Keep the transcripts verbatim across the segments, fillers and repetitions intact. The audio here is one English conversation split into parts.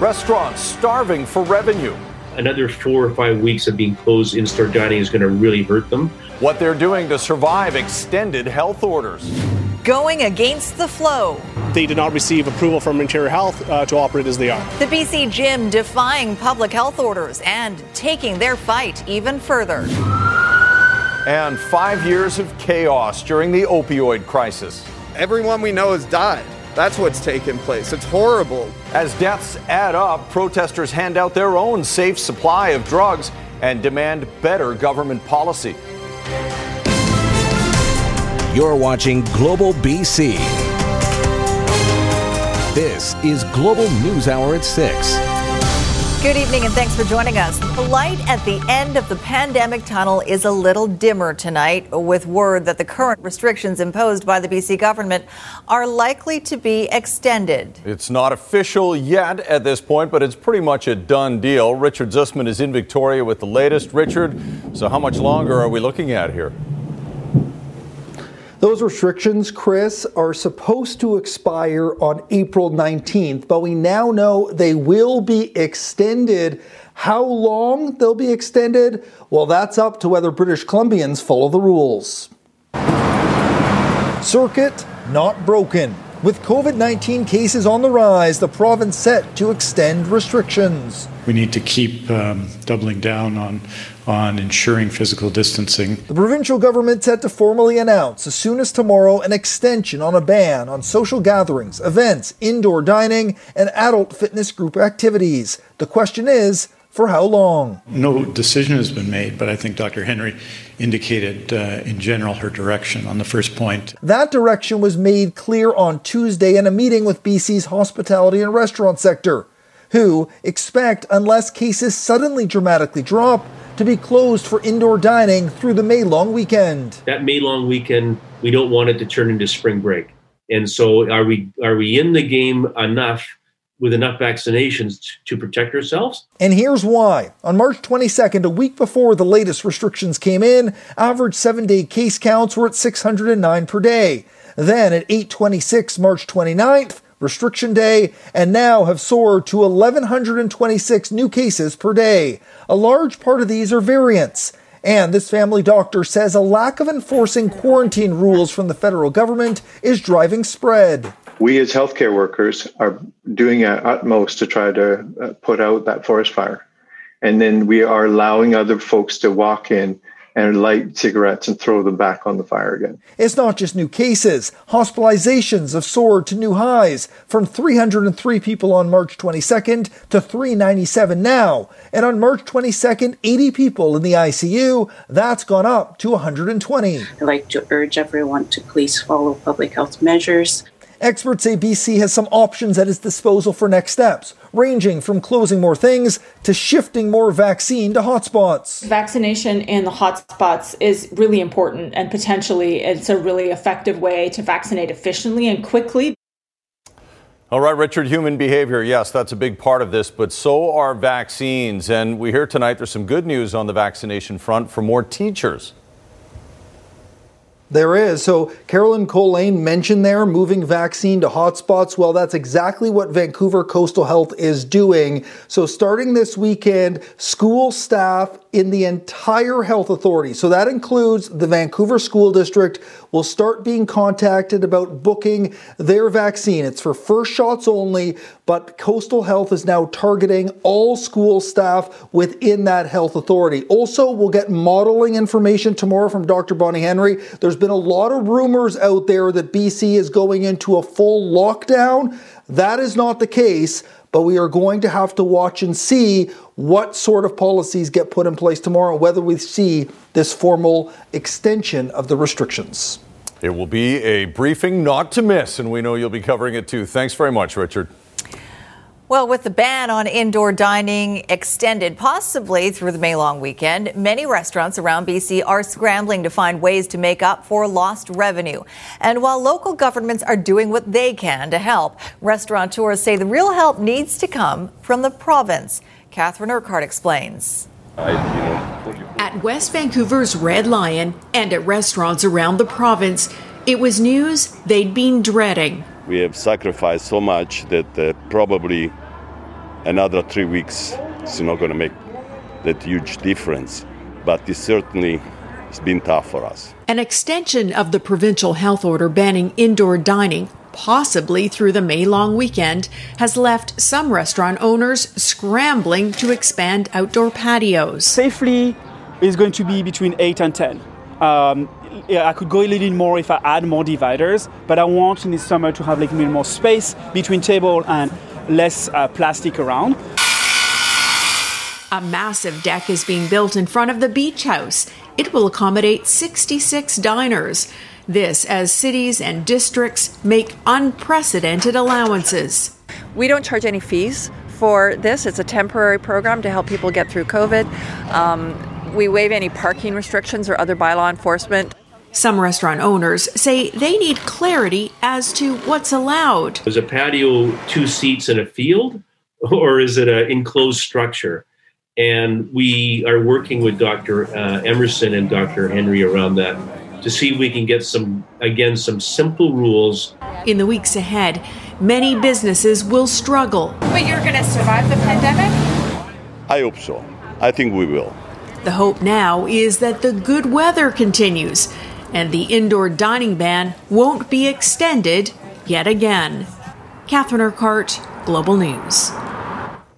Restaurants starving for revenue. Another four or five weeks of being closed in-store dining is going to really hurt them. What they're doing to survive extended health orders. Going against the flow. They did not receive approval from Interior Health uh, to operate as they are. The B C Gym defying public health orders and taking their fight even further. And five years of chaos during the opioid crisis. Everyone we know has died. That's what's taken place. It's horrible. As deaths add up, protesters hand out their own safe supply of drugs and demand better government policy. You're watching Global B C. This is Global News Hour at six. Good evening and thanks for joining us. The light at the end of the pandemic tunnel is a little dimmer tonight, with word that the current restrictions imposed by the B C government are likely to be extended. It's not official yet at this point, but it's pretty much a done deal. Richard Zussman is in Victoria with the latest. Richard, so how much longer are we looking at here? Those restrictions, Chris, are supposed to expire on April nineteenth, but we now know they will be extended. How long they'll be extended? Well, that's up to whether British Columbians follow the rules. Circuit not broken. With COVID nineteen cases on the rise, the province set to extend restrictions. We need to keep um, doubling down on, on ensuring physical distancing. The provincial government set to formally announce as soon as tomorrow an extension on a ban on social gatherings, events, indoor dining, and adult fitness group activities. The question is, for how long? No decision has been made, but I think Doctor Henry indicated uh, in general her direction on the first point. That direction was made clear on Tuesday in a meeting with B C's hospitality and restaurant sector, who expect, unless cases suddenly dramatically drop, to be closed for indoor dining through the May long weekend. That May long weekend, we don't want it to turn into spring break. And so are we, are we in the game enough with enough vaccinations to protect ourselves? And here's why. On March twenty-second, a week before the latest restrictions came in, average seven-day case counts were at six hundred nine per day. Then at eight twenty-six March twenty-ninth, restriction day, and now have soared to eleven twenty-six new cases per day. A large part of these are variants. And this family doctor says a lack of enforcing quarantine rules from the federal government is driving spread. We as healthcare workers are doing our utmost to try to put out that forest fire. And then we are allowing other folks to walk in and light cigarettes and throw them back on the fire again. It's not just new cases. Hospitalizations have soared to new highs, from three hundred three people on March twenty-second to three ninety-seven now. And on March twenty-second, eighty people in the I C U. That's gone up to one hundred twenty. I'd like to urge everyone to please follow public health measures. Experts say B C has some options at its disposal for next steps, ranging from closing more things to shifting more vaccine to hotspots. Vaccination in the hotspots is really important, and potentially it's a really effective way to vaccinate efficiently and quickly. All right, Richard, human behavior, yes, that's a big part of this, but so are vaccines. And we hear tonight there's some good news on the vaccination front for more teachers. There is. So Carolyn Colane mentioned there, moving vaccine to hotspots. Well, that's exactly what Vancouver Coastal Health is doing. So starting this weekend, school staff in the entire health authority, so that includes the Vancouver School District, will start being contacted about booking their vaccine. It's for first shots only, but Coastal Health is now targeting all school staff within that health authority. Also, we'll get modeling information tomorrow from Doctor Bonnie Henry. There's been a lot of rumors out there that B C is going into a full lockdown. That is not the case, but we are going to have to watch and see what sort of policies get put in place tomorrow, whether we see this formal extension of the restrictions. It will be a briefing not to miss, and we know you'll be covering it too. Thanks very much, Richard. Well, with the ban on indoor dining extended possibly through the May long weekend, many restaurants around B C are scrambling to find ways to make up for lost revenue. And while local governments are doing what they can to help, restaurateurs say the real help needs to come from the province. Catherine Urquhart explains. At West Vancouver's Red Lion and at restaurants around the province, it was news they'd been dreading. We have sacrificed so much that uh, probably another three weeks is not going to make that huge difference, but it certainly has been tough for us. An extension of the provincial health order banning indoor dining, possibly through the May long weekend, has left some restaurant owners scrambling to expand outdoor patios. Safely is going to be between eight and ten. Um, yeah, I could go a little more if I add more dividers, but I want in the summer to have like a little more space between table and less uh, plastic around. A massive deck is being built in front of the beach house. It will accommodate sixty-six diners. This as cities and districts make unprecedented allowances. We don't charge any fees for this. It's a temporary program to help people get through COVID. Um, we waive any parking restrictions or other bylaw enforcement. Some restaurant owners say they need clarity as to what's allowed. Is a patio two seats in a field, or is it an enclosed structure? And we are working with Doctor Uh, Emerson and Doctor Henry around that to see if we can get some, again, some simple rules. In the weeks ahead, many businesses will struggle. But you're going to survive the pandemic? I hope so. I think we will. The hope now is that the good weather continues and the indoor dining ban won't be extended yet again. Catherine Urquhart, Global News.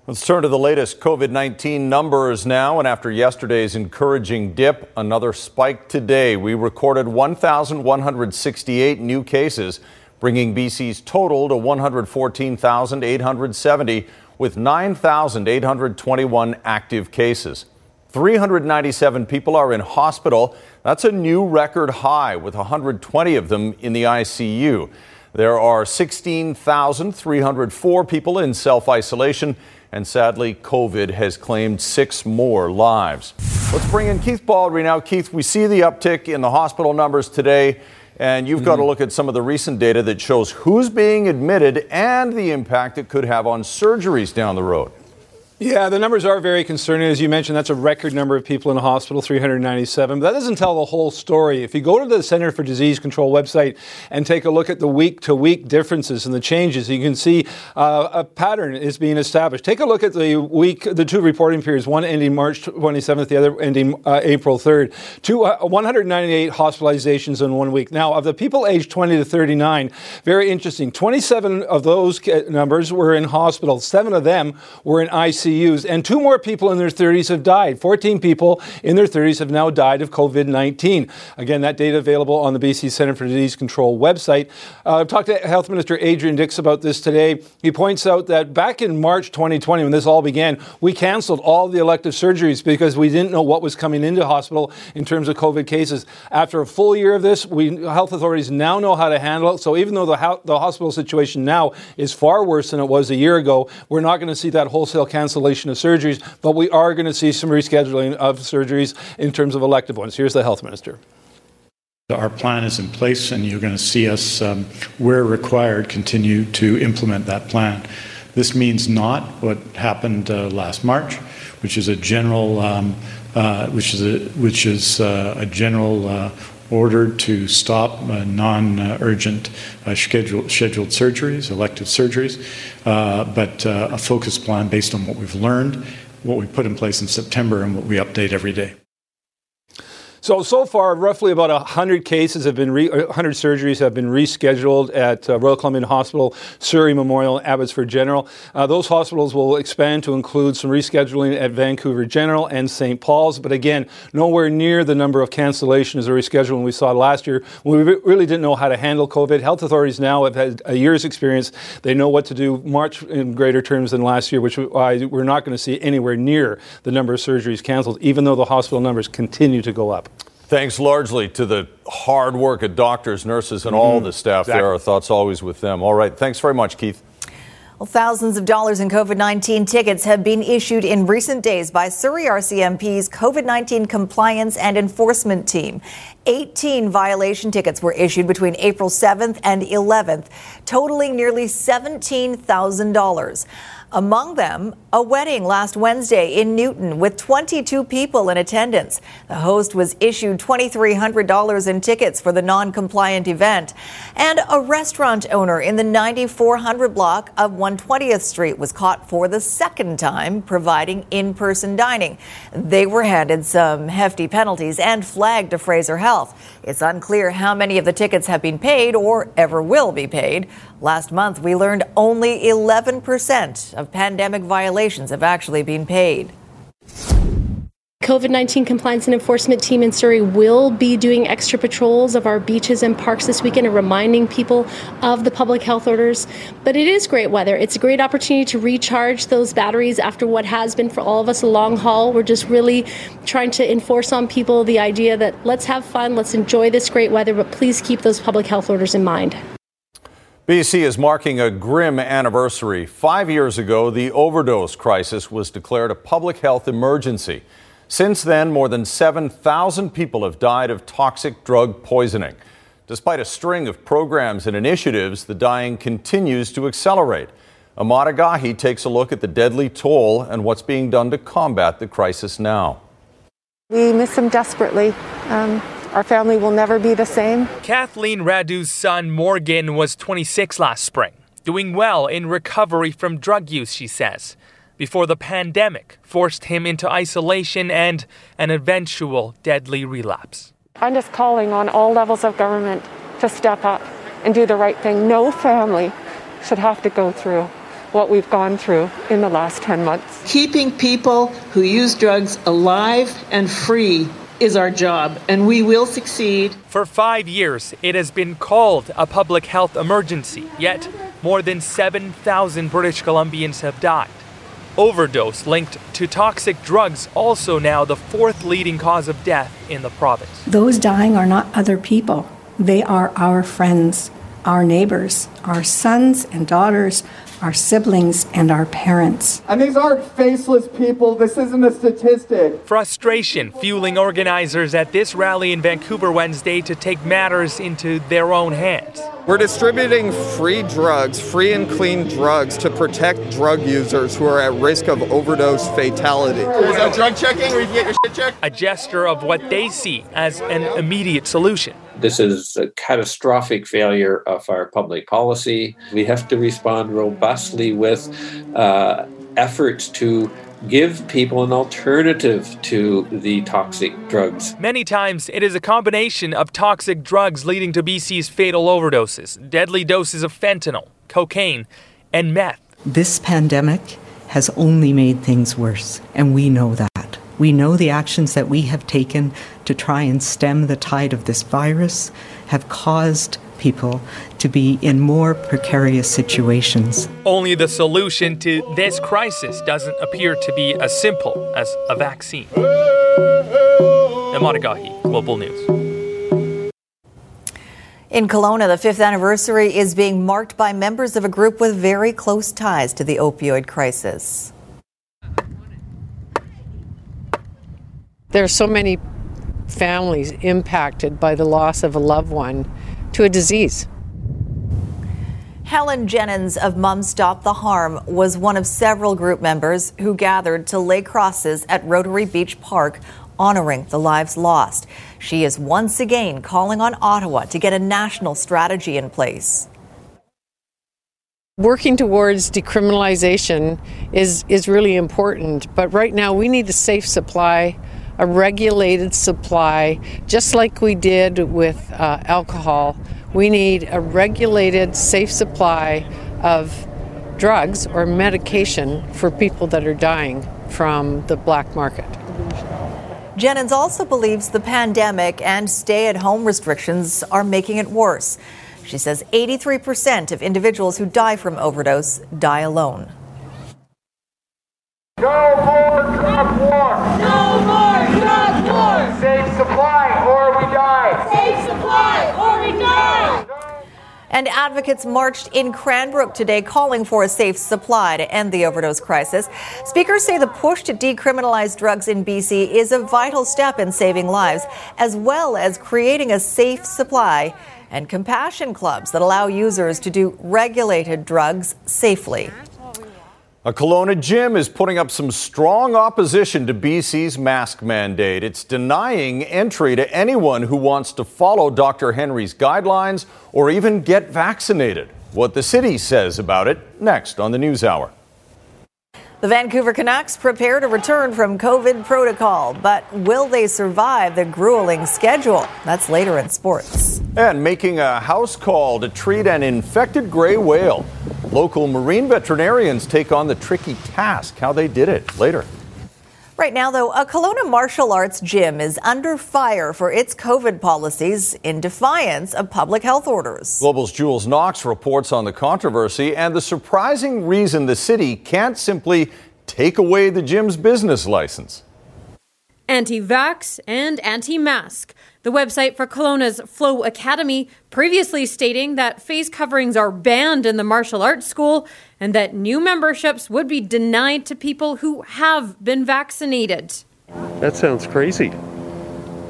Let's turn to the latest COVID nineteen numbers now, and after yesterday's encouraging dip, another spike today. We recorded one thousand one hundred sixty-eight new cases, bringing B C's total to one hundred fourteen thousand eight hundred seventy, with nine thousand eight hundred twenty-one active cases. three hundred ninety-seven people are in hospital. That's a new record high, with one hundred twenty of them in the I C U. There are sixteen thousand three hundred four people in self-isolation, and sadly, COVID has claimed six more lives. Let's bring in Keith Baldry now. Keith, we see the uptick in the hospital numbers today, and you've mm-hmm. got to look at some of the recent data that shows who's being admitted and the impact it could have on surgeries down the road. Yeah, the numbers are very concerning. As you mentioned, that's a record number of people in the hospital, three hundred ninety-seven. But that doesn't tell the whole story. If you go to the Centre for Disease Control website and take a look at the week-to-week differences and the changes, you can see uh, a pattern is being established. Take a look at the week, the two reporting periods, one ending March twenty-seventh, the other ending uh, April third. Two, uh, one hundred ninety-eight hospitalizations in one week. Now, of the people aged twenty to thirty-nine, very interesting, twenty-seven of those numbers were in hospital. Seven of them were in I C U. And two more people in their thirties have died. fourteen people in their thirties have now died of COVID nineteen. Again, that data available on the B C Centre for Disease Control website. Uh, I've talked to Health Minister Adrian Dix about this today. He points out that back in March twenty twenty, when this all began, we cancelled all the elective surgeries because we didn't know what was coming into hospital in terms of COVID cases. After a full year of this, we health authorities now know how to handle it. So even though the, ho- the hospital situation now is far worse than it was a year ago, we're not going to see that wholesale cancellation of surgeries, but we are going to see some rescheduling of surgeries in terms of elective ones. Here's the Health Minister. Our plan is in place, and you're going to see us, um, where required, continue to implement that plan. This means not what happened uh, last March, which is a general, um, uh, which is a, which is uh, a general uh, order to stop uh, non-urgent uh, scheduled, scheduled surgeries, elective surgeries, uh, but uh, a focused plan based on what we've learned, what we put in place in September, and what we update every day. So, so far, roughly about one hundred cases have been, re- one hundred surgeries have been rescheduled at uh, Royal Columbian Hospital, Surrey Memorial, and Abbotsford General. Uh, those hospitals will expand to include some rescheduling at Vancouver General and Saint Paul's, but again, nowhere near the number of cancellations or rescheduling we saw last year. We re- really didn't know how to handle COVID. Health authorities now have had a year's experience. They know what to do much in greater terms than last year, which uh, we're not going to see anywhere near the number of surgeries canceled, even though the hospital numbers continue to go up. Thanks largely to the hard work of doctors, nurses, and mm-hmm. all the staff exactly. there. Our thoughts always with them. All right. Thanks very much, Keith. Well, thousands of dollars in COVID nineteen tickets have been issued in recent days by Surrey R C M P's COVID nineteen Compliance and Enforcement Team. eighteen violation tickets were issued between April seventh and eleventh, totaling nearly seventeen thousand dollars. Among them, a wedding last Wednesday in Newton with twenty-two people in attendance. The host was issued two thousand three hundred dollars in tickets for the non-compliant event. And a restaurant owner in the ninety-four hundred block of one hundred twentieth street was caught for the second time providing in-person dining. They were handed some hefty penalties and flagged to Fraser Health. It's unclear how many of the tickets have been paid or ever will be paid. Last month, we learned only eleven percent of pandemic violations have actually been paid. COVID nineteen compliance and enforcement team in Surrey will be doing extra patrols of our beaches and parks this weekend and reminding people of the public health orders. But it is great weather. It's a great opportunity to recharge those batteries after what has been for all of us a long haul. We're just really trying to enforce on people the idea that let's have fun, let's enjoy this great weather, but please keep those public health orders in mind. B C is marking a grim anniversary. Five years ago, the overdose crisis was declared a public health emergency. Since then, more than seven thousand people have died of toxic drug poisoning. Despite a string of programs and initiatives, the dying continues to accelerate. Amar Agahi takes a look at the deadly toll and what's being done to combat the crisis now. We miss them desperately. Um, our family will never be the same. Kathleen Radu's son, Morgan, was twenty-six last spring, doing well in recovery from drug use, she says, before the pandemic forced him into isolation and an eventual deadly relapse. I'm just calling on all levels of government to step up and do the right thing. No family should have to go through what we've gone through in the last ten months. Keeping people who use drugs alive and free is our job, and we will succeed. For five years, it has been called a public health emergency, yet more than seven thousand British Columbians have died. Overdose linked to toxic drugs, also now the fourth leading cause of death in the province. Those dying are not other people. They are our friends, our neighbors, our sons and daughters, our siblings and our parents. And these aren't faceless people. This isn't a statistic. Frustration fueling organizers at this rally in Vancouver Wednesday to take matters into their own hands. We're distributing free drugs, free and clean drugs, to protect drug users who are at risk of overdose fatality. Is that drug checking where you can get your shit checked? A gesture of what they see as an immediate solution. This is a catastrophic failure of our public policy. We have to respond robustly with uh, efforts to give people an alternative to the toxic drugs. Many times, it is a combination of toxic drugs leading to B C's fatal overdoses, deadly doses of fentanyl, cocaine, and meth. This pandemic has only made things worse, and we know that. We know the actions that we have taken to try and stem the tide of this virus have caused people to be in more precarious situations. Only the solution to this crisis doesn't appear to be as simple as a vaccine. Amar Agahi, Global News. In Kelowna, the fifth anniversary is being marked by members of a group with very close ties to the opioid crisis. There are so many families impacted by the loss of a loved one to a disease. Helen Jennings of Moms Stop the Harm was one of several group members who gathered to lay crosses at Rotary Beach Park, honoring the lives lost. She is once again calling on Ottawa to get a national strategy in place. Working towards decriminalization is, is really important, but right now we need a safe supply, a regulated supply, just like we did with uh, alcohol. We need a regulated, safe supply of drugs or medication for people that are dying from the black market. Jennings also believes the pandemic and stay-at-home restrictions are making it worse. She says eighty-three percent of individuals who die from overdose die alone. No more drug war! No more drug war! Safe supply or we die! Safe supply or we die! And advocates marched in Cranbrook today calling for a safe supply to end the overdose crisis. Speakers say the push to decriminalize drugs in B C is a vital step in saving lives, as well as creating a safe supply and compassion clubs that allow users to do regulated drugs safely. A Kelowna gym is putting up some strong opposition to B C's mask mandate. It's denying entry to anyone who wants to follow Doctor Henry's guidelines or even get vaccinated. What the city says about it, next on the NewsHour. The Vancouver Canucks prepare to return from COVID protocol, but will they survive the grueling schedule? That's later in sports. And making a house call to treat an infected gray whale. Local marine veterinarians take on the tricky task. How they did it later. Right now, though, a Kelowna martial arts gym is under fire for its COVID policies in defiance of public health orders. Global's Jules Knox reports on the controversy and the surprising reason the city can't simply take away the gym's business license. Anti-vax and anti-mask. The website for Kelowna's Flow Academy previously stating that face coverings are banned in the martial arts school and that new memberships would be denied to people who have been vaccinated. That sounds crazy.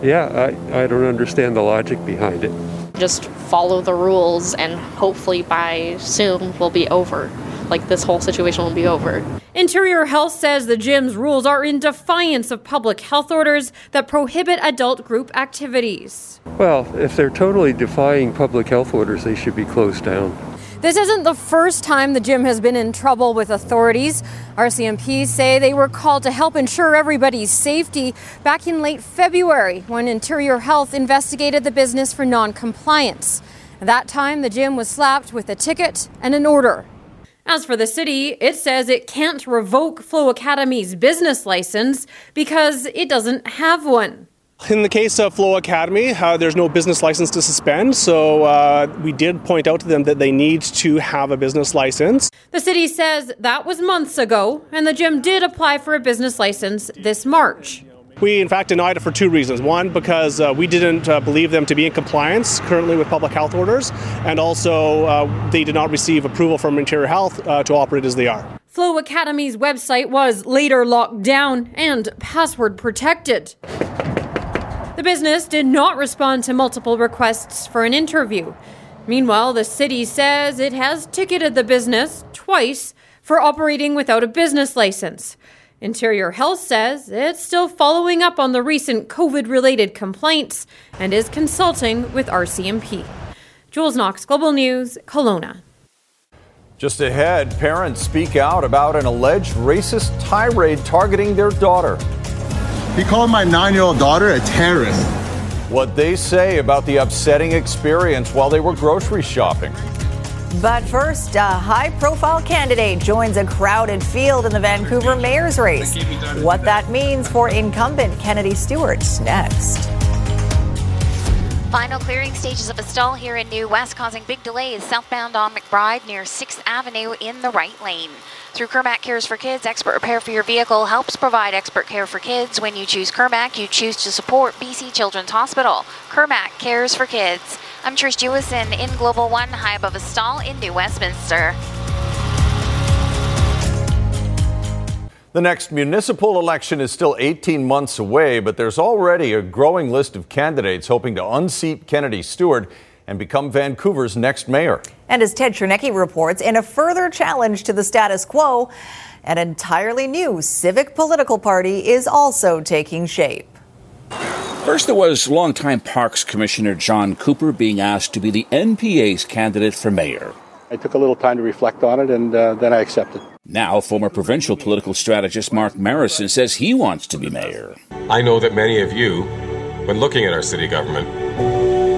Yeah, I, I don't understand the logic behind it. Just follow the rules and hopefully by soon we'll be over. Like this whole situation will be over. Interior Health says the gym's rules are in defiance of public health orders that prohibit adult group activities. Well, if they're totally defying public health orders, they should be closed down. This isn't the first time the gym has been in trouble with authorities. R C M Ps say they were called to help ensure everybody's safety back in late February when Interior Health investigated the business for non-compliance. At that time, the gym was slapped with a ticket and an order. As for the city, it says it can't revoke Flow Academy's business license because it doesn't have one. In the case of Flow Academy, uh, there's no business license to suspend, so uh, we did point out to them that they need to have a business license. The city says that was months ago, and the gym did apply for a business license this March. We, in fact, denied it for two reasons. One, because uh, we didn't uh, believe them to be in compliance currently with public health orders, and also uh, they did not receive approval from Interior Health uh, to operate as they are. Flow Academy's website was later locked down and password protected. The business did not respond to multiple requests for an interview. Meanwhile, the city says it has ticketed the business twice for operating without a business license. Interior Health says it's still following up on the recent COVID-related complaints and is consulting with R C M P. Jules Knox, Global News, Kelowna. Just ahead, parents speak out about an alleged racist tirade targeting their daughter. He called my nine-year-old daughter a terrorist. What they say about the upsetting experience while they were grocery shopping. But first, a high-profile candidate joins a crowded field in the Vancouver mayor's race. What that means for incumbent Kennedy Stewart next. Final clearing stages of a stall here in New West causing big delays southbound on McBride near sixth avenue in the right lane. Through Kermac Cares for Kids, expert repair for your vehicle helps provide expert care for kids. When you choose Kermac, you choose to support B C Children's Hospital. Kermac Cares for Kids. I'm Trish Jewison in Global One, high above a stall in New Westminster. The next municipal election is still eighteen months away, but there's already a growing list of candidates hoping to unseat Kennedy Stewart and become Vancouver's next mayor. And as Ted Chernecki reports, in a further challenge to the status quo, an entirely new civic political party is also taking shape. First, there was longtime Parks Commissioner John Cooper being asked to be the N P A's candidate for mayor. I took a little time to reflect on it, and uh, then I accepted. Now, former provincial political strategist Mark Marison says he wants to be mayor. I know that many of you, when looking at our city government,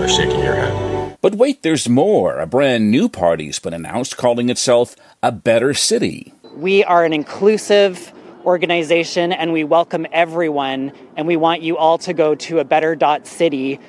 are shaking your head. But wait, there's more. A brand new party's been announced calling itself A Better City. We are an inclusive organization and we welcome everyone and we want you all to go to a better.city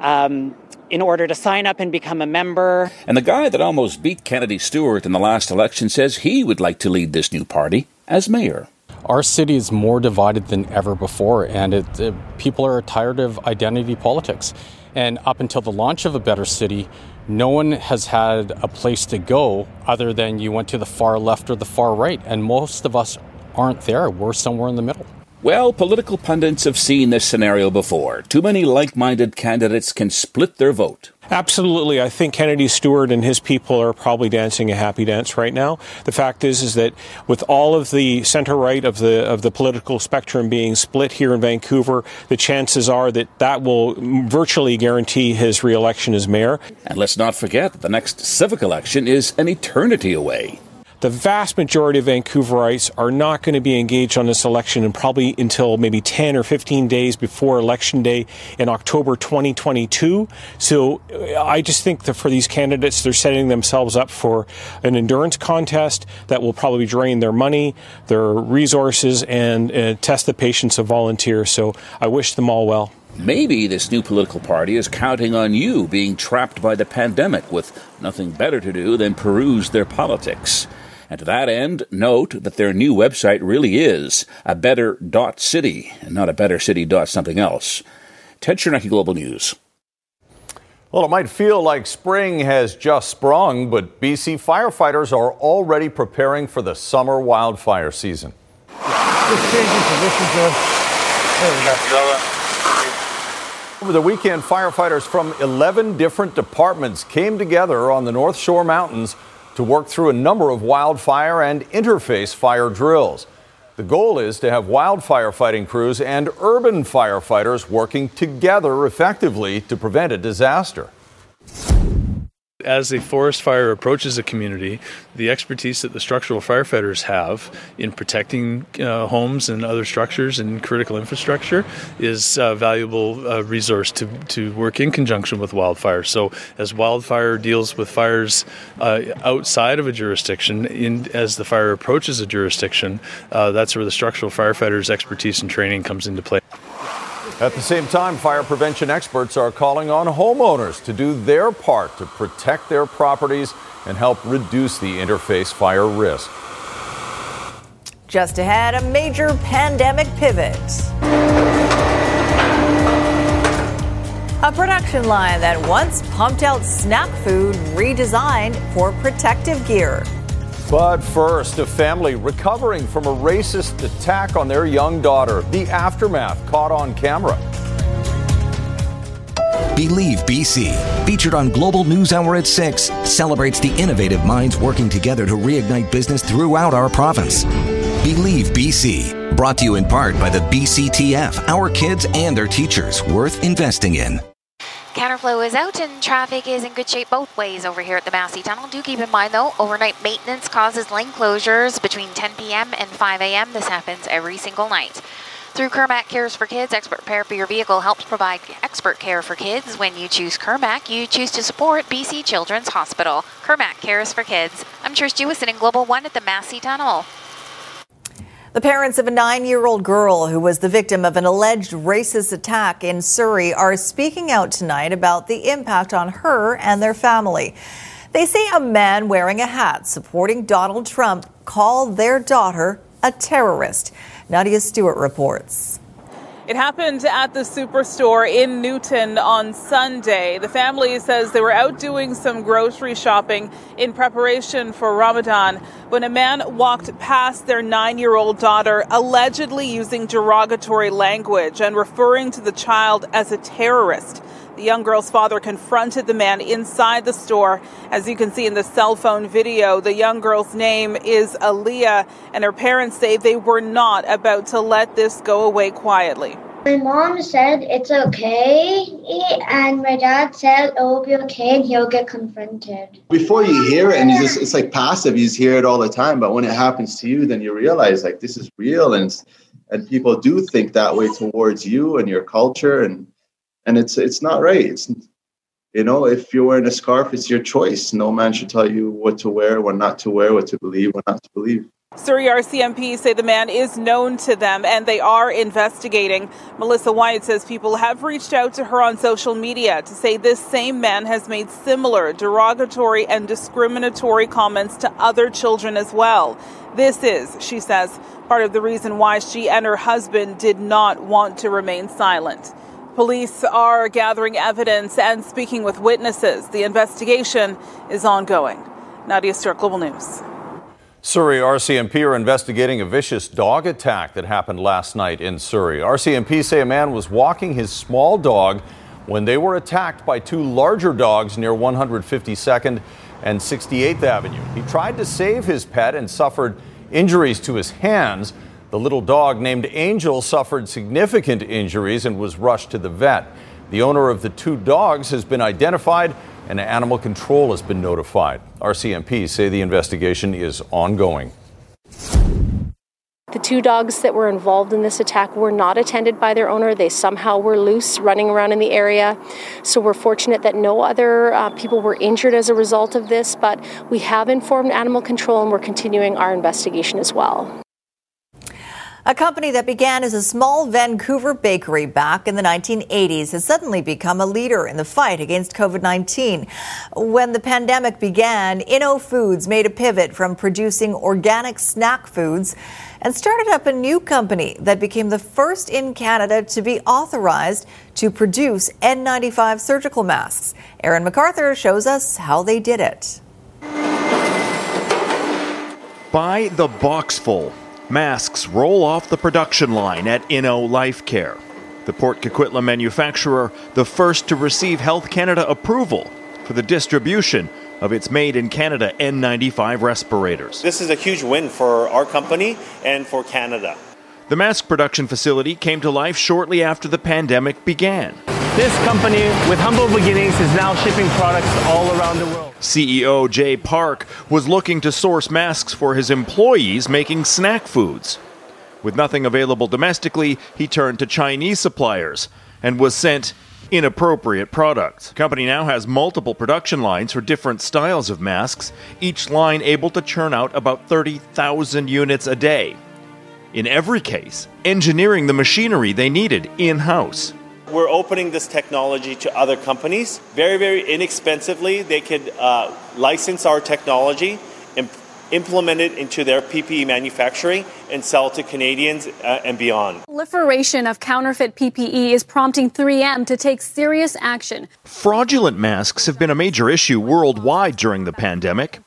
um, in order to sign up and become a member. And the guy that almost beat Kennedy Stewart in the last election says he would like to lead this new party as mayor. Our city is more divided than ever before and it, it, people are tired of identity politics. And up until the launch of A Better City, no one has had a place to go other than you went to the far left or the far right. And most of us aren't there. We're somewhere in the middle. Well, political pundits have seen this scenario before. Too many like-minded candidates can split their vote. Absolutely. I think Kennedy Stewart and his people are probably dancing a happy dance right now. The fact is, is that with all of the center-right of the of the political spectrum being split here in Vancouver, the chances are that that will virtually guarantee his re-election as mayor. And let's not forget that the next civic election is an eternity away. The vast majority of Vancouverites are not going to be engaged on this election and probably until maybe ten or fifteen days before Election Day in October twenty twenty-two. So I just think that for these candidates, they're setting themselves up for an endurance contest that will probably drain their money, their resources, and uh, test the patience of volunteers. So I wish them all well. Maybe this new political party is counting on you being trapped by the pandemic with nothing better to do than peruse their politics. And to that end, note that their new website really is a better dot city, and not a better city dot something else. Ted Chernecki, Global News. Well, it might feel like spring has just sprung, but B C firefighters are already preparing for the summer wildfire season. Just changing positions there. There we go. Over the weekend, firefighters from eleven different departments came together on the North Shore Mountains to work through a number of wildfire and interface fire drills. The goal is to have wildfire fighting crews and urban firefighters working together effectively to prevent a disaster. As a forest fire approaches a community, the expertise that the structural firefighters have in protecting uh, homes and other structures and critical infrastructure is a valuable uh, resource to, to work in conjunction with wildfire. So as wildfire deals with fires uh, outside of a jurisdiction, in, as the fire approaches a jurisdiction, uh, that's where the structural firefighters' expertise and training comes into play. At the same time, fire prevention experts are calling on homeowners to do their part to protect their properties and help reduce the interface fire risk. Just ahead, a major pandemic pivot. A production line that once pumped out snack food redesigned for protective gear. But first, a family recovering from a racist attack on their young daughter. The aftermath caught on camera. Believe B C, featured on Global News Hour at six, celebrates the innovative minds working together to reignite business throughout our province. Believe B C, brought to you in part by the B C T F, our kids and their teachers, worth investing in. Counterflow is out and traffic is in good shape both ways over here at the Massey Tunnel. Do keep in mind, though, overnight maintenance causes lane closures between ten p.m. and five a.m. This happens every single night. Through Kermac Cares for Kids, expert repair for your vehicle helps provide expert care for kids. When you choose Kermac, you choose to support B C Children's Hospital. Kermac Cares for Kids. I'm Trish Jewison in Global One at the Massey Tunnel. The parents of a nine-year-old girl who was the victim of an alleged racist attack in Surrey are speaking out tonight about the impact on her and their family. They say a man wearing a hat supporting Donald Trump called their daughter a terrorist. Nadia Stewart reports. It happened at the Superstore in Newton on Sunday. The family says they were out doing some grocery shopping in preparation for Ramadan when a man walked past their nine-year-old daughter, allegedly using derogatory language and referring to the child as a terrorist. The young girl's father confronted the man inside the store. As you can see in the cell phone video, the young girl's name is Aaliyah, and her parents say they were not about to let this go away quietly. My mom said it's okay, and my dad said it will be okay, and he'll get confronted. Before you hear it, and it's, just, it's like passive, you just hear it all the time, but when it happens to you, then you realize, like, this is real, and and people do think that way towards you and your culture, and and it's it's not right. It's, you know, if you're wearing a scarf, it's your choice. No man should tell you what to wear, what not to wear, what to believe, what not to believe. Surrey R C M P say the man is known to them and they are investigating. Melissa Wyatt says people have reached out to her on social media to say this same man has made similar derogatory and discriminatory comments to other children as well. This is, she says, part of the reason why she and her husband did not want to remain silent. Police are gathering evidence and speaking with witnesses. The investigation is ongoing. Nadia Stewart, Global News. Surrey R C M P are investigating a vicious dog attack that happened last night in Surrey. R C M P say a man was walking his small dog when they were attacked by two larger dogs near one fifty-second and sixty-eighth Avenue. He tried to save his pet and suffered injuries to his hands. The little dog named Angel suffered significant injuries and was rushed to the vet. The owner of the two dogs has been identified and animal control has been notified. R C M P say the investigation is ongoing. The two dogs that were involved in this attack were not attended by their owner. They somehow were loose, running around in the area. So we're fortunate that no other uh, people were injured as a result of this, but we have informed animal control and we're continuing our investigation as well. A company that began as a small Vancouver bakery back in the nineteen eighties has suddenly become a leader in the fight against COVID nineteen. When the pandemic began, Inno Foods made a pivot from producing organic snack foods and started up a new company that became the first in Canada to be authorized to produce N ninety-five surgical masks. Erin MacArthur shows us how they did it. By the boxful. Masks roll off the production line at Inno Life Care, the Port Coquitlam manufacturer, the first to receive Health Canada approval for the distribution of its made-in-Canada N ninety-five respirators. This is a huge win for our company and for Canada. The mask production facility came to life shortly after the pandemic began. This company, with humble beginnings, is now shipping products all around the world. C E O Jay Park was looking to source masks for his employees making snack foods. With nothing available domestically, he turned to Chinese suppliers and was sent inappropriate products. The company now has multiple production lines for different styles of masks, each line able to churn out about thirty thousand units a day. In every case, engineering the machinery they needed in-house. We're opening this technology to other companies. Very, very inexpensively, they could uh, license our technology, imp- implement it into their P P E manufacturing, and sell to Canadians uh, and beyond. Proliferation of counterfeit P P E is prompting three M to take serious action. Fraudulent masks have been a major issue worldwide during the pandemic.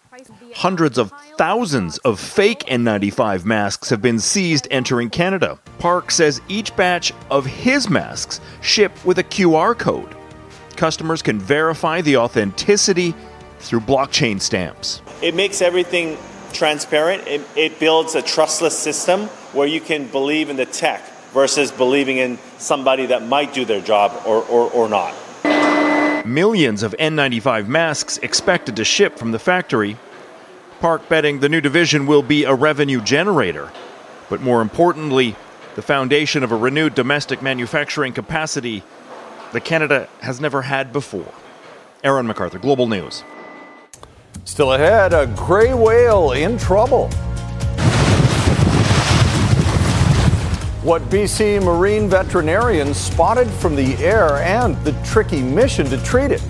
Hundreds of thousands of fake N ninety-five masks have been seized entering Canada. Park says each batch of his masks ship with a Q R code. Customers can verify the authenticity through blockchain stamps. It makes everything transparent. It, it builds a trustless system where you can believe in the tech versus believing in somebody that might do their job or, or, or not. Millions of N ninety-five masks expected to ship from the factory. Park betting the new division will be a revenue generator, but more importantly, the foundation of a renewed domestic manufacturing capacity that Canada has never had before. Erin MacArthur, Global News. Still ahead, a gray whale in trouble. What B C Marine veterinarians spotted from the air and the tricky mission to treat it.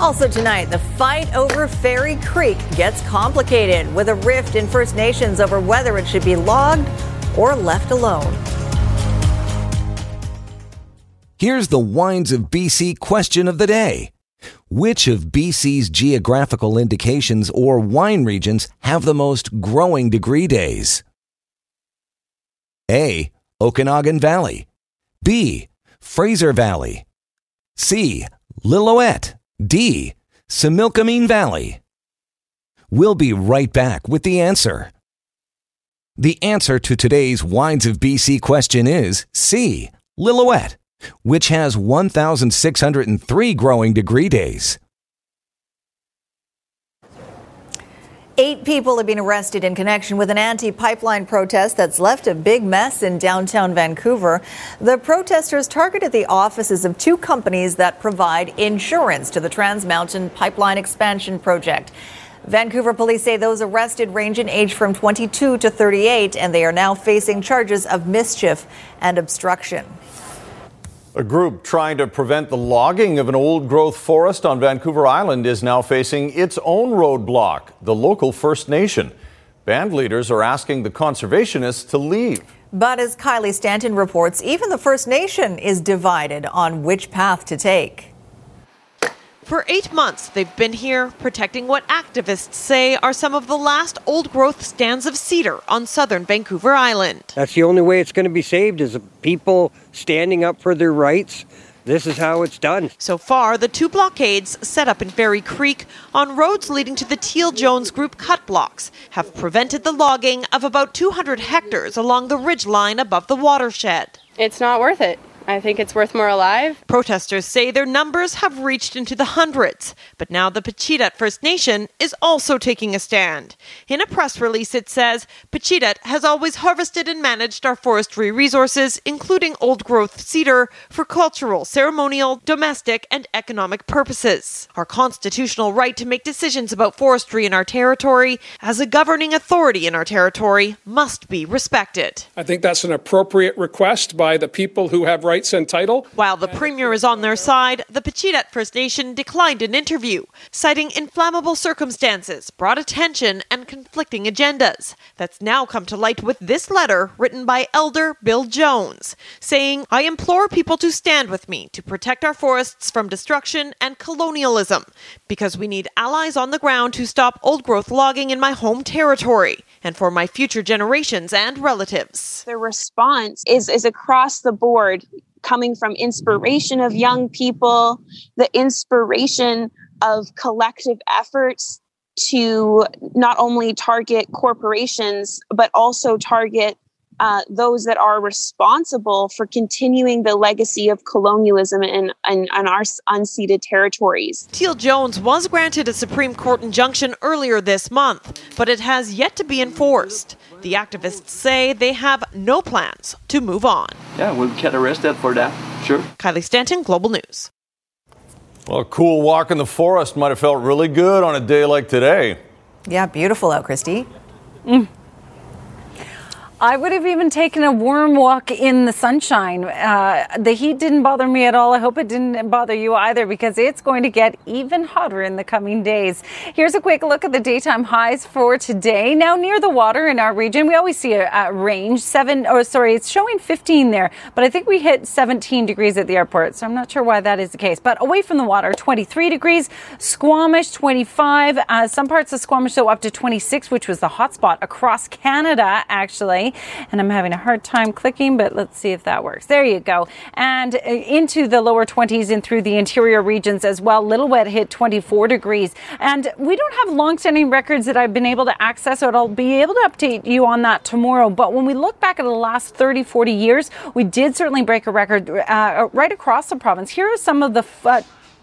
Also tonight, the fight over Fairy Creek gets complicated with a rift in First Nations over whether it should be logged or left alone. Here's the Wines of B C question of the day. Which of B C's geographical indications or wine regions have the most growing degree days? A. Okanagan Valley. B. Fraser Valley. C. Lillooet. D. Similkameen Valley. We'll be right back with the answer. The answer to today's Wines of B C question is C. Lillooet, which has one thousand six hundred three growing degree days. Eight people have been arrested in connection with an anti-pipeline protest that's left a big mess in downtown Vancouver. The protesters targeted the offices of two companies that provide insurance to the Trans Mountain Pipeline Expansion Project. Vancouver police say those arrested range in age from twenty-two to thirty-eight, and they are now facing charges of mischief and obstruction. A group trying to prevent the logging of an old-growth forest on Vancouver Island is now facing its own roadblock, the local First Nation. Band leaders are asking the conservationists to leave. But as Kylie Stanton reports, even the First Nation is divided on which path to take. For eight months, they've been here protecting what activists say are some of the last old-growth stands of cedar on southern Vancouver Island. That's the only way it's going to be saved, is people standing up for their rights. This is how it's done. So far, the two blockades set up in Fairy Creek on roads leading to the Teal Jones Group cut blocks have prevented the logging of about two hundred hectares along the ridge line above the watershed. It's not worth it. I think it's worth more alive. Protesters say their numbers have reached into the hundreds, but now the Pacheedaht First Nation is also taking a stand. In a press release, it says, Pacheedaht has always harvested and managed our forestry resources, including old-growth cedar, for cultural, ceremonial, domestic, and economic purposes. Our constitutional right to make decisions about forestry in our territory, as a governing authority in our territory, must be respected. I think that's an appropriate request by the people who have rights and title. While the Premier is on their side, the Pacheedaht First Nation declined an interview, citing inflammable circumstances, broad attention, and conflicting agendas. That's now come to light with this letter written by Elder Bill Jones, saying, I implore people to stand with me to protect our forests from destruction and colonialism, because we need allies on the ground to stop old-growth logging in my home territory and for my future generations and relatives. The response is, is across the board, coming from inspiration of young people, the inspiration of collective efforts to not only target corporations, but also target uh, those that are responsible for continuing the legacy of colonialism in, in, in our unceded territories. Teal Jones was granted a Supreme Court injunction earlier this month, but it has yet to be enforced. The activists say they have no plans to move on. Yeah, we'll get arrested for that, sure. Kylie Stanton, Global News. Well, a cool walk in the forest might have felt really good on a day like today. Yeah, beautiful out, Christy. Mm. I would have even taken a warm walk in the sunshine. Uh, the heat didn't bother me at all. I hope it didn't bother you either, because it's going to get even hotter in the coming days. Here's a quick look at the daytime highs for today. Now, near the water in our region, we always see a, a range. Seven, oh, sorry, it's showing fifteen there, but I think we hit seventeen degrees at the airport, so I'm not sure why that is the case. But away from the water, twenty-three degrees, Squamish, twenty-five. Uh, some parts of Squamish, though, up to twenty-six, which was the hot spot across Canada, actually. And I'm having a hard time clicking, but let's see if that works. There you go. And into the lower twenties and through the interior regions as well. Little Wet hit twenty-four degrees. And we don't have long-standing records that I've been able to access, so I'll be able to update you on that tomorrow. But when we look back at the last thirty, forty years, we did certainly break a record uh, right across the province. Here are some of the... Uh,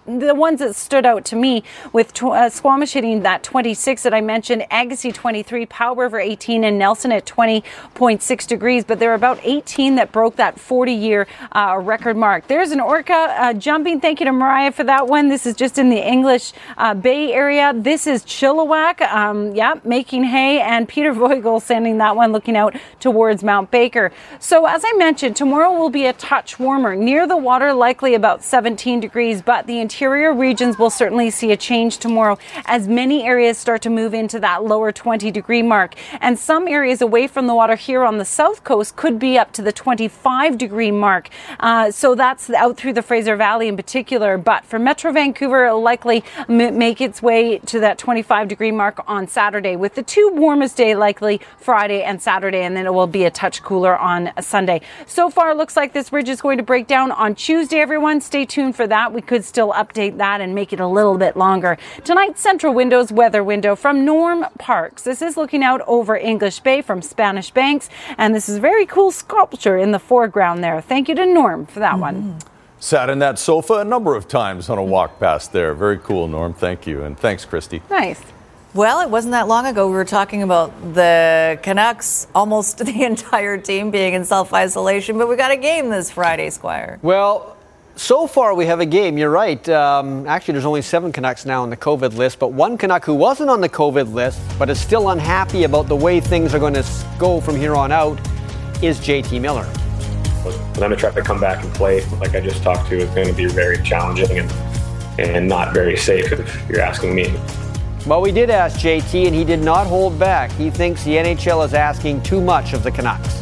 The ones that stood out to me, with tw- uh, Squamish hitting that twenty-six that I mentioned, Agassiz twenty-three, Powell River eighteen, and Nelson at twenty point six degrees. But there are about eighteen that broke that forty-year uh, record mark. There's an orca uh, jumping. Thank you to Mariah for that one. This is just in the English uh, Bay Area. This is Chilliwack, um, yeah, making hay. And Peter Vogel sending that one, looking out towards Mount Baker. So as I mentioned, tomorrow will be a touch warmer. Near the water, likely about seventeen degrees, but the interior Interior regions will certainly see a change tomorrow as many areas start to move into that lower twenty degree mark. And some areas away from the water here on the south coast could be up to the twenty-five degree mark. Uh, so that's out through the Fraser Valley in particular. But for Metro Vancouver, it'll likely m- make its way to that twenty-five degree mark on Saturday, with the two warmest day likely Friday and Saturday, and then it will be a touch cooler on Sunday. So far, it looks like this ridge is going to break down on Tuesday, everyone. Stay tuned for that. We could still up update that and make it a little bit longer. Tonight's Central Window's weather window from Norm Parks. This is looking out over English Bay from Spanish Banks, and this is very cool sculpture in the foreground there. Thank you to Norm for that mm-hmm. one. Sat in that sofa a number of times on a walk past there. Very cool, Norm. Thank you. And thanks, Christy. Nice. Well, it wasn't that long ago we were talking about the Canucks, almost the entire team being in self-isolation, but we got a game this Friday, Squire. Well, so far, we have a game. You're right. Um, actually, there's only seven Canucks now on the COVID list, but one Canuck who wasn't on the COVID list but is still unhappy about the way things are going to go from here on out is J T Miller. For them to try to come back and play, like I just talked to, is going to be very challenging and, and not very safe, if you're asking me. Well, we did ask J T, and he did not hold back. He thinks the N H L is asking too much of the Canucks.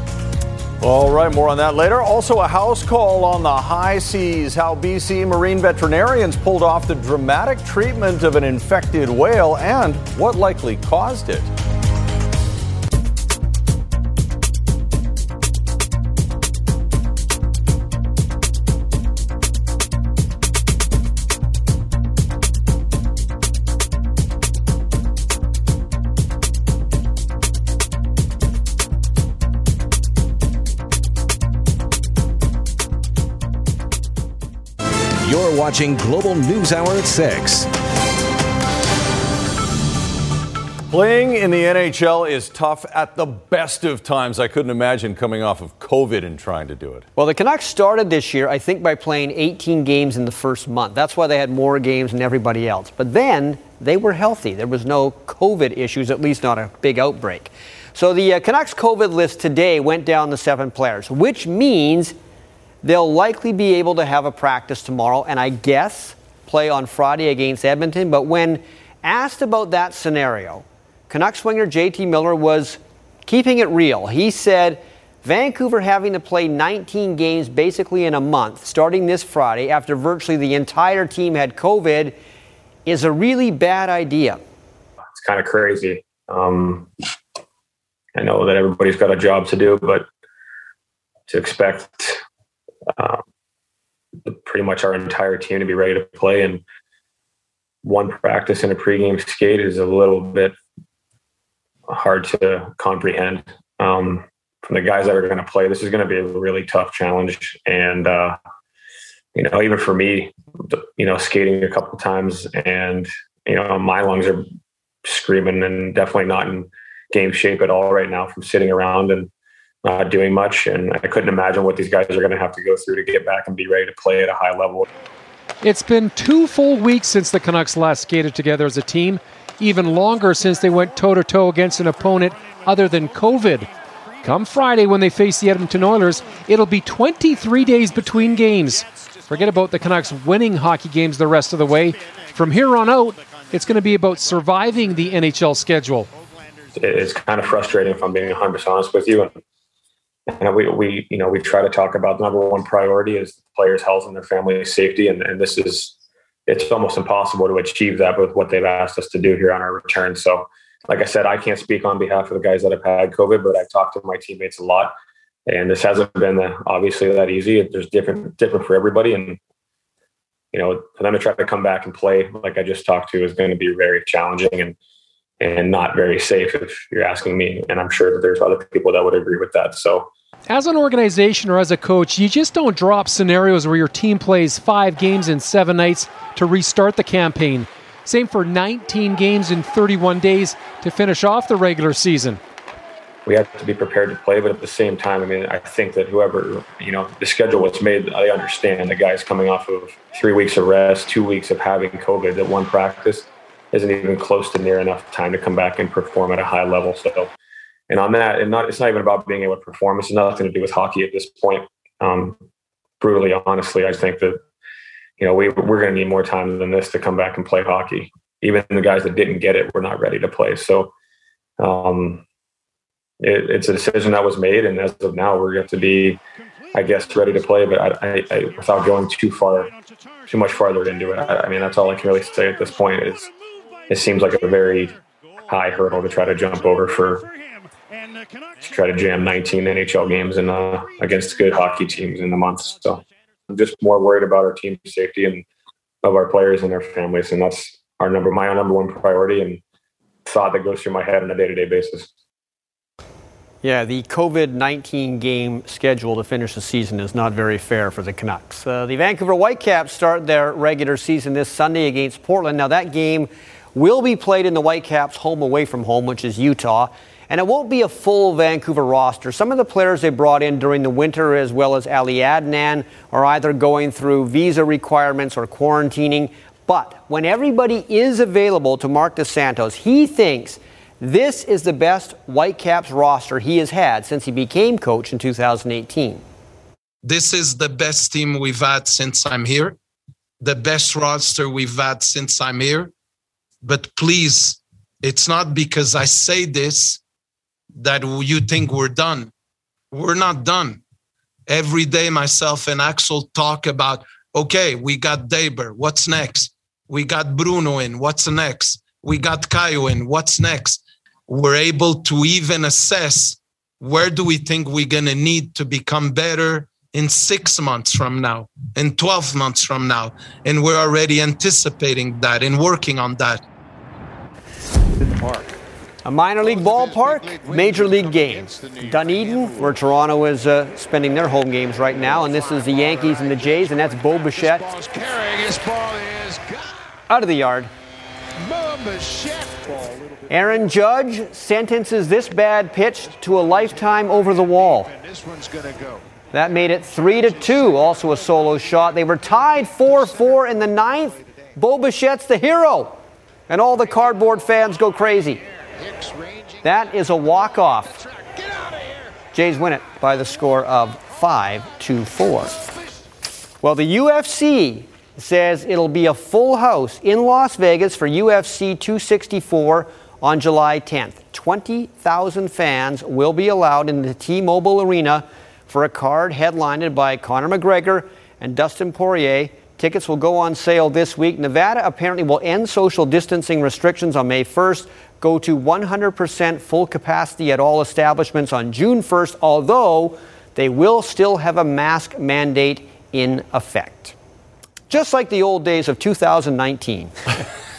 All right, more on that later. Also, a house call on the high seas. How B C Marine veterinarians pulled off the dramatic treatment of an infected whale and what likely caused it. You're watching Global News Hour at six. Playing in the N H L is tough at the best of times. I couldn't imagine coming off of COVID and trying to do it. Well, the Canucks started this year, I think, by playing eighteen games in the first month. That's why they had more games than everybody else. But then they were healthy. There was no COVID issues, at least not a big outbreak. So the uh, Canucks COVID list today went down to seven players, which means they'll likely be able to have a practice tomorrow and I guess play on Friday against Edmonton. But when asked about that scenario, Canucks winger J T Miller was keeping it real. He said Vancouver having to play nineteen games basically in a month starting this Friday after virtually the entire team had COVID is a really bad idea. It's kind of crazy. Um, I know that everybody's got a job to do, but to expect Um, pretty much our entire team to be ready to play and one practice and a pregame skate is a little bit hard to comprehend. Um, from the guys that are going to play, this is going to be a really tough challenge. And, uh, you know, even for me, you know, skating a couple of times and, you know, my lungs are screaming and definitely not in game shape at all right now from sitting around and not doing much, and I couldn't imagine what these guys are going to have to go through to get back and be ready to play at a high level. It's been two full weeks since the Canucks last skated together as a team, even longer since they went toe-to-toe against an opponent other than COVID. Come Friday when they face the Edmonton Oilers, it'll be twenty-three days between games. Forget about the Canucks winning hockey games the rest of the way. From here on out, it's going to be about surviving the N H L schedule. It's kind of frustrating if I'm being one hundred percent honest with you. And we, we, you know, we try to talk about the number one priority is players' health and their family's safety. And, and this is, it's almost impossible to achieve that with what they've asked us to do here on our return. So, like I said, I can't speak on behalf of the guys that have had COVID, but I've talked to my teammates a lot. And this hasn't been the, obviously that easy. There's different, different for everybody. And, you know, for them to try to come back and play, like I just talked to, is going to be very challenging and, and not very safe if you're asking me. And I'm sure that there's other people that would agree with that. So as an organization or as a coach, you just don't drop scenarios where your team plays five games in seven nights to restart the campaign. Same for nineteen games in thirty-one days to finish off the regular season. We have to be prepared to play, but at the same time, I mean, I think that whoever, you know, the schedule was made, I understand the guys coming off of three weeks of rest, two weeks of having COVID, that one practice isn't even close to near enough time to come back and perform at a high level. So, and on that, and not, it's not even about being able to perform. It's nothing to do with hockey at this point. Um, brutally, honestly, I think that, you know, we, we're going to need more time than this to come back and play hockey. Even the guys that didn't get it were not ready to play. So um, it, it's a decision that was made. And as of now, we're going to be, I guess, ready to play. But I, I, I, without going too far, too much farther into it, I, I mean, that's all I can really say at this point is, it seems like a very high hurdle to try to jump over for to try to jam nineteen N H L games in, uh, against good hockey teams in the month. So I'm just more worried about our team's safety and of our players and their families. And that's our number, my number one priority and thought that goes through my head on a day-to-day basis. Yeah, the COVID nineteen game schedule to finish the season is not very fair for the Canucks. Uh, the Vancouver Whitecaps start their regular season this Sunday against Portland. Now that game will be played in the Whitecaps' home away from home, which is Utah. And it won't be a full Vancouver roster. Some of the players they brought in during the winter, as well as Ali Adnan, are either going through visa requirements or quarantining. But when everybody is available to Mark DeSantos, he thinks this is the best Whitecaps roster he has had since he became coach in two thousand eighteen. This is the best team we've had since I'm here. The best roster we've had since I'm here. But please, it's not because I say this that you think we're done. we're not done. Every day, myself and Axel talk about, okay, we got Daber, what's next? We got Bruno in, what's next? We got Caio in, what's next? We're able to even assess where do we think we're going to need to become better in six months from now, in twelve months from now. And we're already anticipating that and working on that. A minor league ballpark, major league games. Dunedin, where Toronto is uh, spending their home games right now, and this is the Yankees and the Jays, and that's Bo Bichette. Out of the yard. Aaron Judge sentences this bad pitch to a lifetime over the wall. That made it three to two, also a solo shot. They were tied four four in the ninth. Bo Bichette's the hero, and all the cardboard fans go crazy. That is a walk-off. Jays win it by the score of five to four. Well, the U F C says it'll be a full house in Las Vegas for U F C two sixty-four on July tenth. twenty thousand fans will be allowed in the T-Mobile Arena for a card headlined by Conor McGregor and Dustin Poirier. Tickets will go on sale this week. Nevada apparently will end social distancing restrictions on May first, go to one hundred percent full capacity at all establishments on June first, although they will still have a mask mandate in effect. Just like the old days of two thousand nineteen.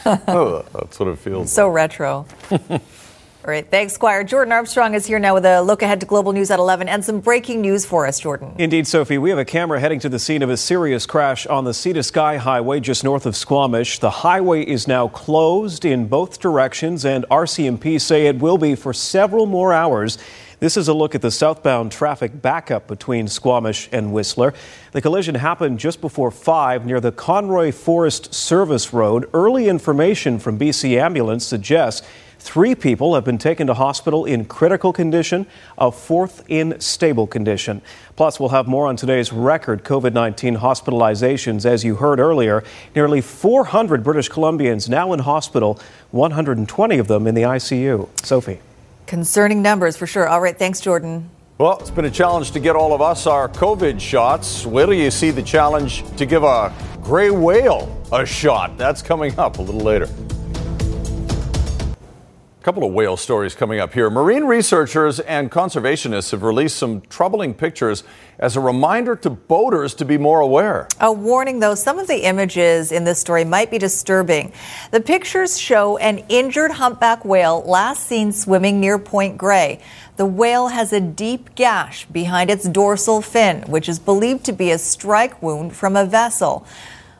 Oh, that's what it feels so like. Retro. All right, thanks, Squire. Jordan Armstrong is here now with a look ahead to global news at eleven and some breaking news for us, Jordan. Indeed, Sophie, we have a camera heading to the scene of a serious crash on the Sea to Sky Highway just north of Squamish. The highway is now closed in both directions, and R C M P say it will be for several more hours. This is a look at the southbound traffic backup between Squamish and Whistler. The collision happened just before five near the Conroy Forest Service Road. Early information from B C Ambulance suggests three people have been taken to hospital in critical condition, a fourth in stable condition. Plus, we'll have more on today's record COVID nineteen hospitalizations. As you heard earlier, nearly four hundred British Columbians now in hospital, one hundred twenty of them in the I C U. Sophie. Concerning numbers, for sure. All right, thanks, Jordan. Well, it's been a challenge to get all of us our COVID shots. Where do you see the challenge to give a gray whale a shot? That's coming up a little later. A couple of whale stories coming up here. Marine researchers and conservationists have released some troubling pictures as a reminder to boaters to be more aware. A warning, though, some of the images in this story might be disturbing. The pictures show an injured humpback whale last seen swimming near Point Grey. The whale has a deep gash behind its dorsal fin, which is believed to be a strike wound from a vessel.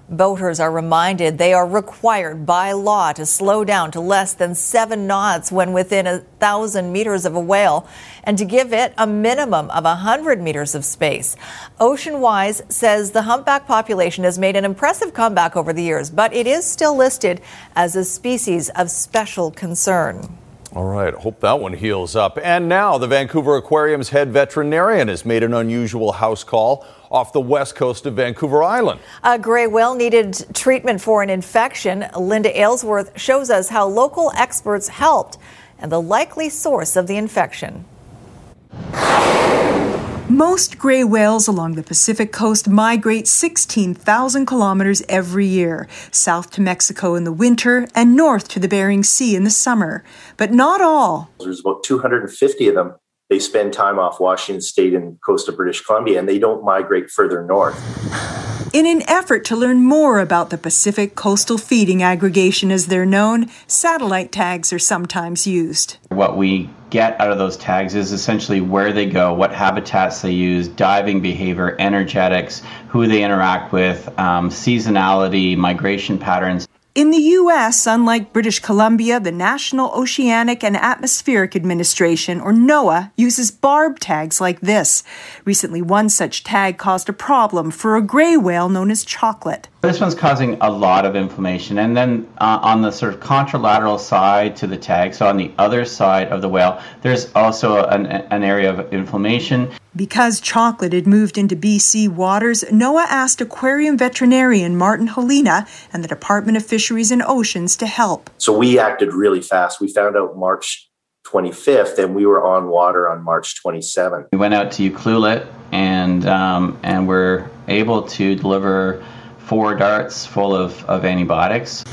Boaters are reminded they are required by law to slow down to less than seven knots when within a thousand meters of a whale and to give it a minimum of one hundred meters of space. Ocean Wise says the humpback population has made an impressive comeback over the years, but it is still listed as a species of special concern. All right, hope that one heals up. And now the Vancouver Aquarium's head veterinarian has made an unusual house call off the west coast of Vancouver Island. A gray whale needed treatment for an infection. Linda Ailsworth shows us how local experts helped and the likely source of the infection. Most gray whales along the Pacific coast migrate sixteen thousand kilometers every year, south to Mexico in the winter and north to the Bering Sea in the summer. But not all. There's about two hundred fifty of them. They spend time off Washington State and coast of British Columbia, and they don't migrate further north. In an effort to learn more about the Pacific coastal feeding aggregation, as they're known, satellite tags are sometimes used. What we get out of those tags is essentially where they go, what habitats they use, diving behavior, energetics, who they interact with, um, seasonality, migration patterns. In the U S, unlike British Columbia, the National Oceanic and Atmospheric Administration, or NOAA, uses barb tags like this. Recently, one such tag caused a problem for a gray whale known as Chocolate. This one's causing a lot of inflammation. And then uh, on the sort of contralateral side to the tag, so on the other side of the whale, there's also an, an area of inflammation. Because Chocolate had moved into B C waters, NOAA asked aquarium veterinarian Martin Helena and the Department of Fisheries and Oceans to help. So we acted really fast. We found out March March twenty-fifth, and we were on water on March twenty-seventh. We went out to Ucluelet, and um, and were able to deliver four darts full of, of antibiotics.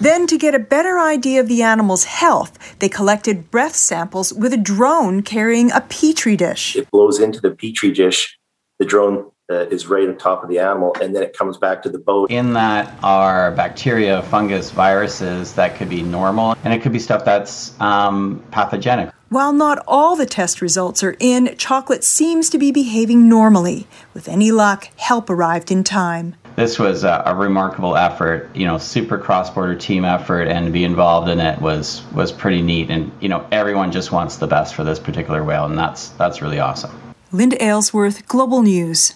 Then, to get a better idea of the animal's health, they collected breath samples with a drone carrying a petri dish. It blows into the petri dish. The drone uh, is right on top of the animal, and then it comes back to the boat. In that are bacteria, fungus, viruses that could be normal, and it could be stuff that's um, pathogenic. While not all the test results are in, chocolate seems to be behaving normally. With any luck, help arrived in time. This was a, a remarkable effort, you know, super cross-border team effort, and to be involved in it was was pretty neat. And, you know, everyone just wants the best for this particular whale, and that's that's really awesome. Linda Ailsworth, Global News.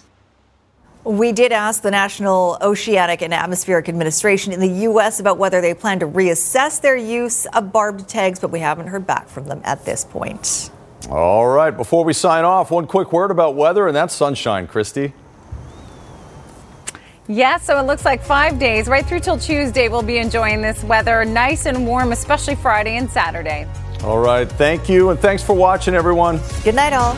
We did ask the National Oceanic and Atmospheric Administration in the U S about whether they plan to reassess their use of barbed tags, but we haven't heard back from them at this point. All right. Before we sign off, one quick word about weather, and that's sunshine, Christy. Yes, so it looks like five days right through till Tuesday. We'll be enjoying this weather, nice and warm, especially Friday and Saturday. All right. Thank you, and thanks for watching, everyone. Good night, all.